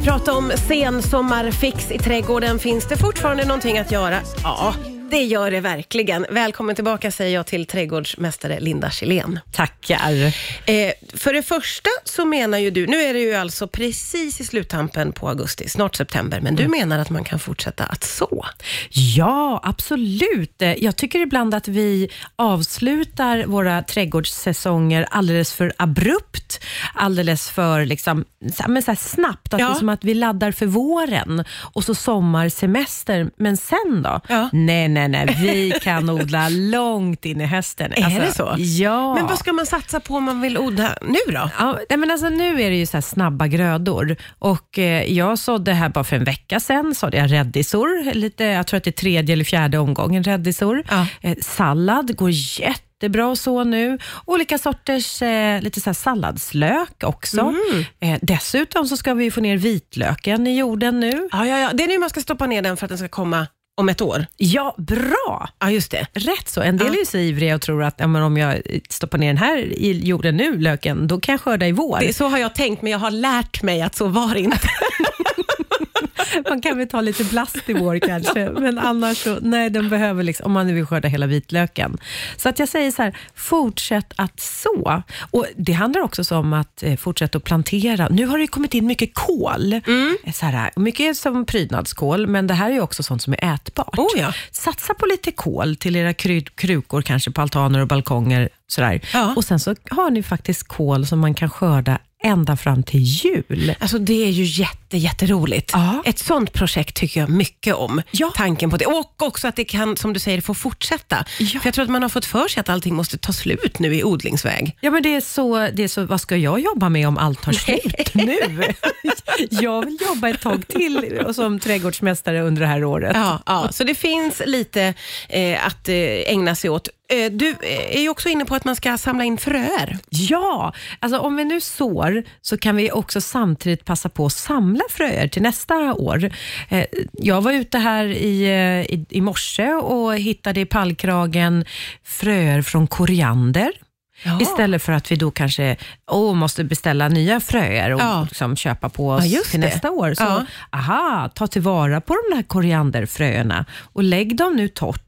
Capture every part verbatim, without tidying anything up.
vi prata om sensommarfix i trädgården. Finns det fortfarande någonting att göra? Ja, det gör det verkligen. Välkommen tillbaka säger jag till trädgårdsmästare Linda Schelin. Tackar. Eh, för det första så menar ju du, nu är det ju alltså precis i sluttampen på augusti, snart september, men du mm. menar att man kan fortsätta att så? Ja, absolut. Jag tycker ibland att vi avslutar våra trädgårdssäsonger alldeles för abrupt, alldeles för liksom, men så här snabbt, att ja. det är som att vi laddar för våren och så sommarsemester, men sen då? Ja. Nej, nej, nej. Vi kan odla långt in i hösten. Är alltså, det så? Ja. Men vad ska man satsa på om man vill odla nu då? Ja, men alltså nu är det ju så här snabba grödor. Och eh, jag sådde här bara för en vecka sedan, sådde jag räddisor. Lite, jag tror att det är tredje eller fjärde omgången räddisor. Ja. Eh, sallad går jätte Det är bra så nu. Olika sorters eh, lite så här salladslök också. Mm. Eh, dessutom så ska vi få ner vitlöken i jorden nu. Ja, ja, ja. Det är nu man ska stoppa ner den för att den ska komma om ett år. Ja, bra. Ja, just det. Rätt så. En del ja. är ju så ivriga och tror att ja, men om jag stoppar ner den här i jorden nu, löken, då kan jag skörda i vår. Det, så har jag tänkt, men jag har lärt mig att så var inte. Man kan väl ta lite blast i vår kanske, men annars så, nej, den behöver liksom, om man nu vill skörda hela vitlöken. Så att jag säger så här, fortsätt att så. Och det handlar också om att eh, fortsätta att plantera. Nu har det ju kommit in mycket kål. Mm. Så här, mycket som prydnadskål, men det här är ju också sånt som är ätbart. Oh, ja. Satsa på lite kål till era kryd- krukor, kanske på altaner och balkonger. Sådär. Ja. Och sen så har ni faktiskt kål som man kan skörda ända fram till jul. Alltså det är ju jätte, jätteroligt. Ja. Ett sånt projekt tycker jag mycket om. Ja. Tanken på det. Och också att det kan, som du säger, få fortsätta. Ja. För jag tror att man har fått för sig att allting måste ta slut nu i odlingsväg. Ja, men det är så, det är så vad ska jag jobba med om allt tar slut nu? Jag vill jobba ett tag till som trädgårdsmästare under det här året. Ja, ja. Så det finns lite eh, att eh, ägna sig åt. Du är ju också inne på att man ska samla in fröer. Ja, alltså om vi nu sår så kan vi också samtidigt passa på att samla fröer till nästa år. Jag var ute här i, i, i morse och hittade i pallkragen fröer från koriander. Ja. Istället för att vi då kanske oh, måste beställa nya fröer och ja. liksom köpa på oss ja, till det. nästa år. Så, ja. aha, ta tillvara på de där korianderfröerna och lägg dem nu torrt.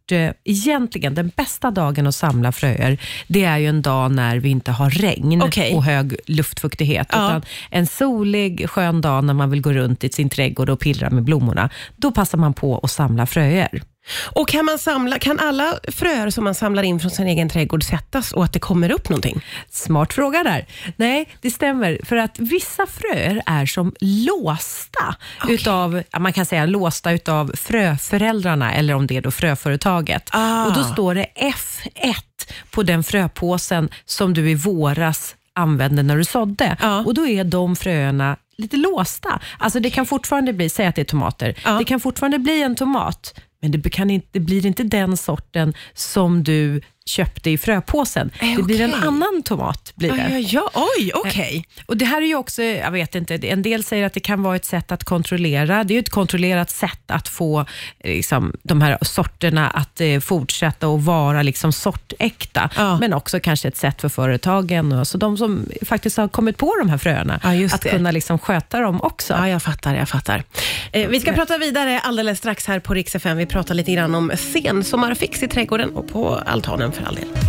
Egentligen den bästa dagen att samla fröer, det är ju en dag när vi inte har regn okay. och hög luftfuktighet. Ja. Utan en solig, skön dag när man vill gå runt i sin trädgård och pillra med blommorna. Då passar man på att samla fröer. Och kan man samla, kan alla fröer som man samlar in från sin egen trädgård sättas och att det kommer upp någonting? Smart fråga där. Nej, det stämmer. För att vissa fröer är som låsta okay. utav, man kan säga låsta utav fröföräldrarna eller om det är då fröföretaget. Ah. Och då står det F ett på den fröpåsen som du i våras använde när du sådde. Ah. Och då är de fröerna lite låsta. Alltså det kan fortfarande bli, säg att det är tomater, ah. det kan fortfarande bli en tomat. Men det, kan inte, det blir inte den sorten som du köpte i fröpåsen. Eh, det blir okay. en annan tomat. Blir det. Aj, ja, ja. Oj, okej. Okay. Och det här är ju också, jag vet inte, en del säger att det kan vara ett sätt att kontrollera. Det är ju ett kontrollerat sätt att få liksom, de här sorterna att eh, fortsätta och vara liksom, sortäkta. Ja. Men också kanske ett sätt för företagen. Och, så de som faktiskt har kommit på de här fröerna. Ja, att det. kunna liksom, sköta dem också. Ja, jag fattar, jag fattar. Eh, vi ska prata vidare alldeles strax här på Riksfm. Vi pratar lite grann om sensommarfix i trädgården och på altanen.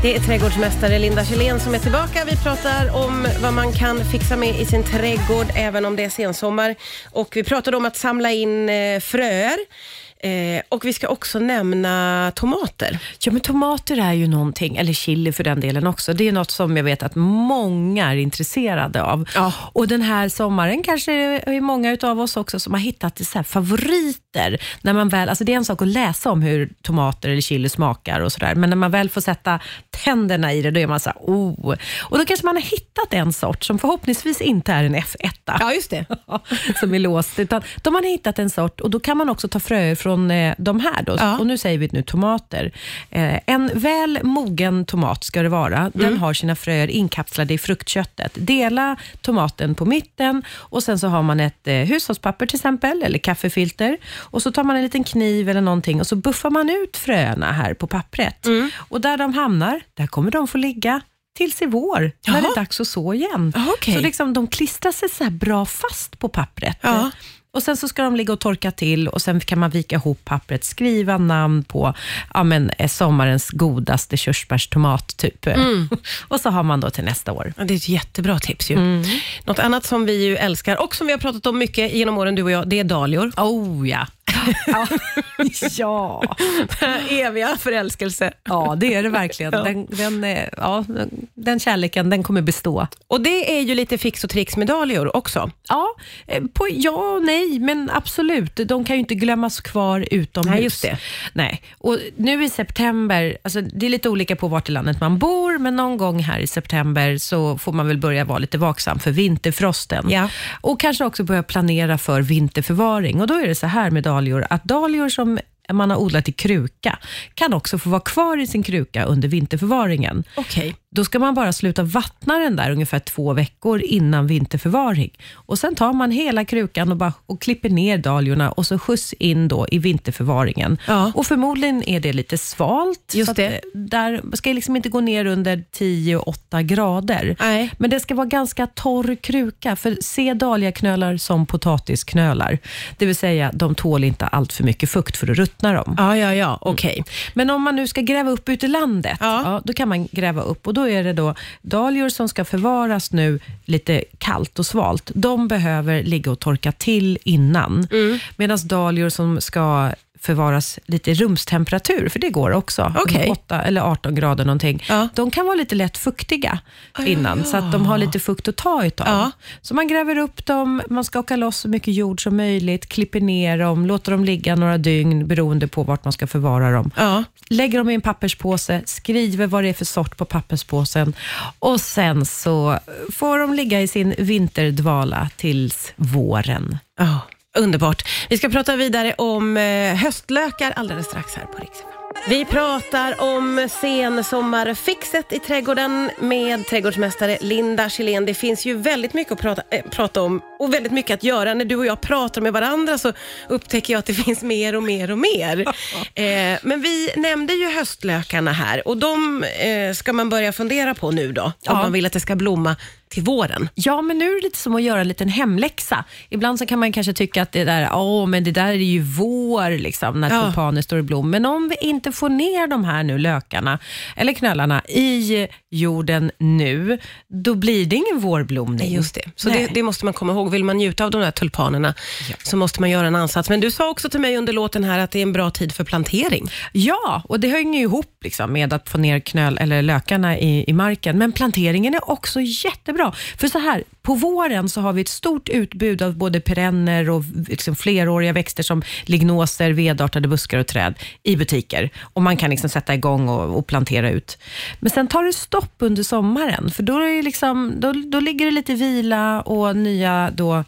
Det är trädgårdsmästare Linda Schelin som är tillbaka. Vi pratar om vad man kan fixa med i sin trädgård även om det är sensommar. Och vi pratade om att samla in fröer. Eh, och vi ska också nämna tomater. Ja, men tomater är ju någonting, eller chili för den delen också. Det är något som jag vet att många är intresserade av. Ja. Och den här sommaren kanske är många utav oss också som har hittat så här favoriter. När man väl, alltså det är en sak att läsa om hur tomater eller chili smakar och sådär. Men när man väl får sätta tänderna i det, då är man så här, oh. Och då kanske man har hittat en sort som förhoppningsvis inte är en F ett. Ja, just det. Som är låst. Utan då man har hittat en sort och då kan man också ta fröer från från de här då. Ja. Och nu säger vi nu tomater. Eh, en väl mogen tomat ska det vara. Mm. Den har sina fröer inkapslade i fruktköttet. Dela tomaten på mitten och sen så har man ett eh, hushållspapper till exempel eller kaffefilter och så tar man en liten kniv eller någonting och så buffar man ut fröerna här på pappret. Mm. Och där de hamnar, där kommer de få ligga tills i vår, jaha, när det är dags att så igen. Aha, okay. Så liksom, de klistrar sig så här bra fast på pappret. Ja. Och sen så ska de ligga och torka till, och sen kan man vika ihop pappret, skriva namn på, ja men, sommarens godaste körsbärstomat typ. Mm. Och så har man då till nästa år. Ja, det är ett jättebra tips ju. Mm. Något annat som vi ju älskar och som vi har pratat om mycket genom åren, du och jag, det är dahlior. Oh ja. Ja. Ja. Eviga förälskelse. Ja, det är det verkligen. Ja. Den, den, ja, den kärleken, den kommer bestå. Och det är ju lite fix och tricks med dahlior också. Ja, på, ja nej, men absolut. De kan ju inte glömmas kvar utomhus. Nej, just det. Nej. Och nu i september, alltså, det är lite olika på vart i landet man bor, men någon gång här i september så får man väl börja vara lite vaksam för vinterfrosten. Ja. Och kanske också börja planera för vinterförvaring. Och då är det så här med dahlior, att dahlior som man har odlat i kruka kan också få vara kvar i sin kruka under vinterförvaringen. Okej. Då ska man bara sluta vattna den där ungefär två veckor innan vinterförvaring. Och sen tar man hela krukan och, bara, och klipper ner dahliorna och så skjuts in då i vinterförvaringen. Ja. Och förmodligen är det lite svalt. Just så det. Att där ska det liksom inte gå ner under tio till åtta grader. Nej. Men det ska vara ganska torr kruka. För se dahliaknölar som potatisknölar. Det vill säga, de tål inte allt för mycket fukt för att ruttna dem. Ja, ja, ja. Okej. Mm. Men om man nu ska gräva upp ute i landet, ja. Ja, då kan man gräva upp, och då Då är det då dahlior som ska förvaras nu lite kallt och svalt. De behöver ligga och torka till innan. Mm. Medan dahlior som ska förvaras lite i rumstemperatur, för det går också, okay. åtta eller arton grader någonting. Ja. De kan vara lite lätt fuktiga innan, ja, ja. Så att de har lite fukt att ta utav. Ja. Så man gräver upp dem, man skakar loss så mycket jord som möjligt, klipper ner dem, låter dem ligga några dygn beroende på vart man ska förvara dem. Ja. Lägger dem i en papperspåse, skriver vad det är för sort på papperspåsen, och sen så får de ligga i sin vinterdvala tills våren. Ja. Underbart. Vi ska prata vidare om höstlökar alldeles strax här på Riksfm. Vi pratar om sensommarfixet i trädgården med trädgårdsmästare Linda Schelin. Det finns ju väldigt mycket att prata, äh, prata om och väldigt mycket att göra. När du och jag pratar med varandra så upptäcker jag att det finns mer och mer och mer. eh, men vi nämnde ju höstlökarna här, och de eh, ska man börja fundera på nu då, om ja. man vill att det ska blomma till våren. Ja, men nu är det lite som att göra en liten hemläxa. Ibland så kan man kanske tycka att det där, åh, men det där är ju vår liksom, när ja. tulpanen står i blom. Men om vi inte får ner de här nu lökarna eller knölarna i jorden nu, då blir det ingen vårblomning. Just det. Så det, det måste man komma ihåg. Vill man njuta av de där tulpanerna ja. så måste man göra en ansats. Men du sa också till mig under låten här att det är en bra tid för plantering. Ja, och det hänger ju ihop liksom, med att få ner knöl eller lökarna i, i marken. Men planteringen är också jättebra. För så här, på våren så har vi ett stort utbud av både perenner och liksom fleråriga växter som lignoser, vedartade buskar och träd i butiker. Och man kan liksom sätta igång och, och plantera ut. Men sen tar det stopp under sommaren, för då, är det liksom, då, då ligger det lite vila och nya då, eh,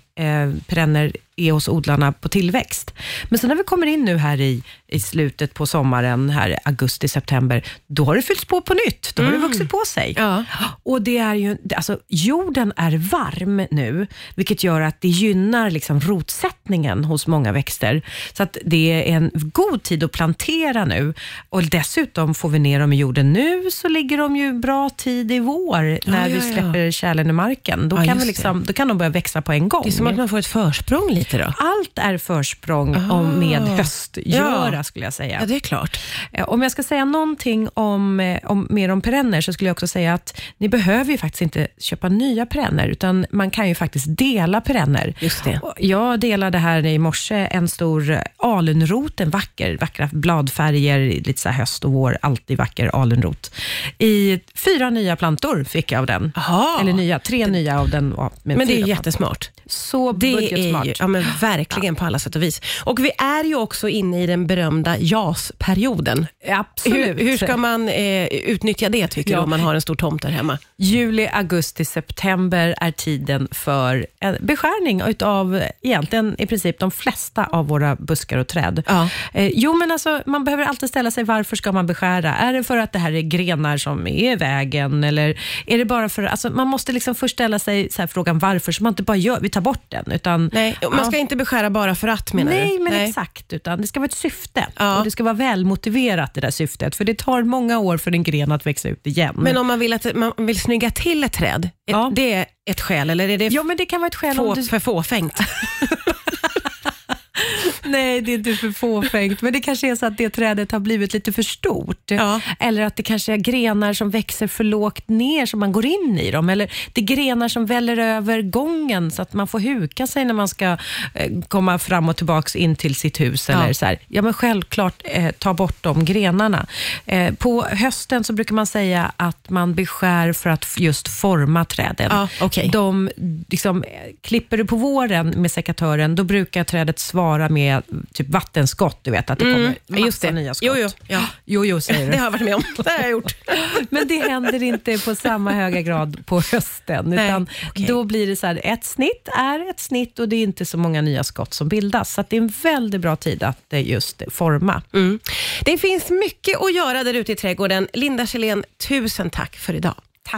perenner är hos odlarna på tillväxt. Men sen när vi kommer in nu här i, i slutet på sommaren, här augusti, september, då har det fyllts på på nytt. Då mm. har det vuxit på sig. Ja. Och det är ju, alltså jorden är varm nu, vilket gör att det gynnar liksom rotsättningen hos många växter. Så att det är en god tid att plantera nu. Och dessutom får vi ner dem i jorden nu, så ligger de ju bra tid i vår när ja, vi släpper ja, ja. kärlen i marken. Då, ja, kan vi liksom, då kan de börja växa på en gång. Det är som att man får ett försprång lite. Då. Allt är försprång ah. om med höstgöra ja. skulle jag säga. Ja, det är klart. Om jag ska säga någonting om, om, mer om perenner, så skulle jag också säga att ni behöver ju faktiskt inte köpa nya perenner, utan man kan ju faktiskt dela perenner. Just det. Jag delade här i morse en stor alunrot, en vacker, vackra bladfärger, lite så här höst och vår, alltid vacker alunrot. I fyra nya plantor fick jag av den. Aha. Eller nya, tre det, nya av den. Men det är plantor. Jättesmart. Så det budgetsmart. Är ju, ja, men verkligen ja. på alla sätt och vis. Och vi är ju också inne i den berömda jasperioden. Absolut. Hur, hur ska man eh, utnyttja det, tycker ja. du, om man har en stor tomt där hemma? Juli, augusti, september är tiden för en beskärning utav egentligen i princip de flesta av våra buskar och träd. Ja. Eh, jo, men alltså, man behöver alltid ställa sig, varför ska man beskära? Är det för att det här är grenar som är i vägen? Eller är det bara för... Alltså, man måste liksom först ställa sig så här frågan varför, så man inte bara gör, vi tar bort den. Utan, nej, man ja. ska inte beskära bara för att, menar nej, du? Men nej, exakt. Utan det ska vara ett syfte. Ja. Och det ska vara välmotiverat, det där syftet. För det tar många år för en gren att växa ut igen. Men om man vill, att, man vill snygga till ett träd, ja. det är ett skäl, eller är det, ja, men det kan vara ett skäl få, om du... för fåfängt? Nej, det är inte för fåfängt. Men det kanske är så att det trädet har blivit lite för stort. Ja. Eller att det kanske är grenar som växer för lågt ner som man går in i dem. Eller det är grenar som väller över gången så att man får huka sig när man ska eh, komma fram och tillbaks in till sitt hus. Ja, eller så här. Ja, men självklart eh, ta bort de grenarna. Eh, på hösten så brukar man säga att man beskär för att just forma träden. Ja, okay. De liksom, klipper du på våren med sekatören, då brukar trädet svara med typ vattenskott, du vet att det kommer mm, just det. nya skott. Jo jo, ja. jo, jo säger du. Det har jag varit med om, det har jag gjort. Men det händer inte på samma höga grad på hösten. Nej, utan okay. Då blir det så här, ett snitt är ett snitt och det är inte så många nya skott som bildas. Så att det är en väldigt bra tid att just forma. Mm. Det finns mycket att göra där ute i trädgården. Linda Schelin, tusen tack för idag.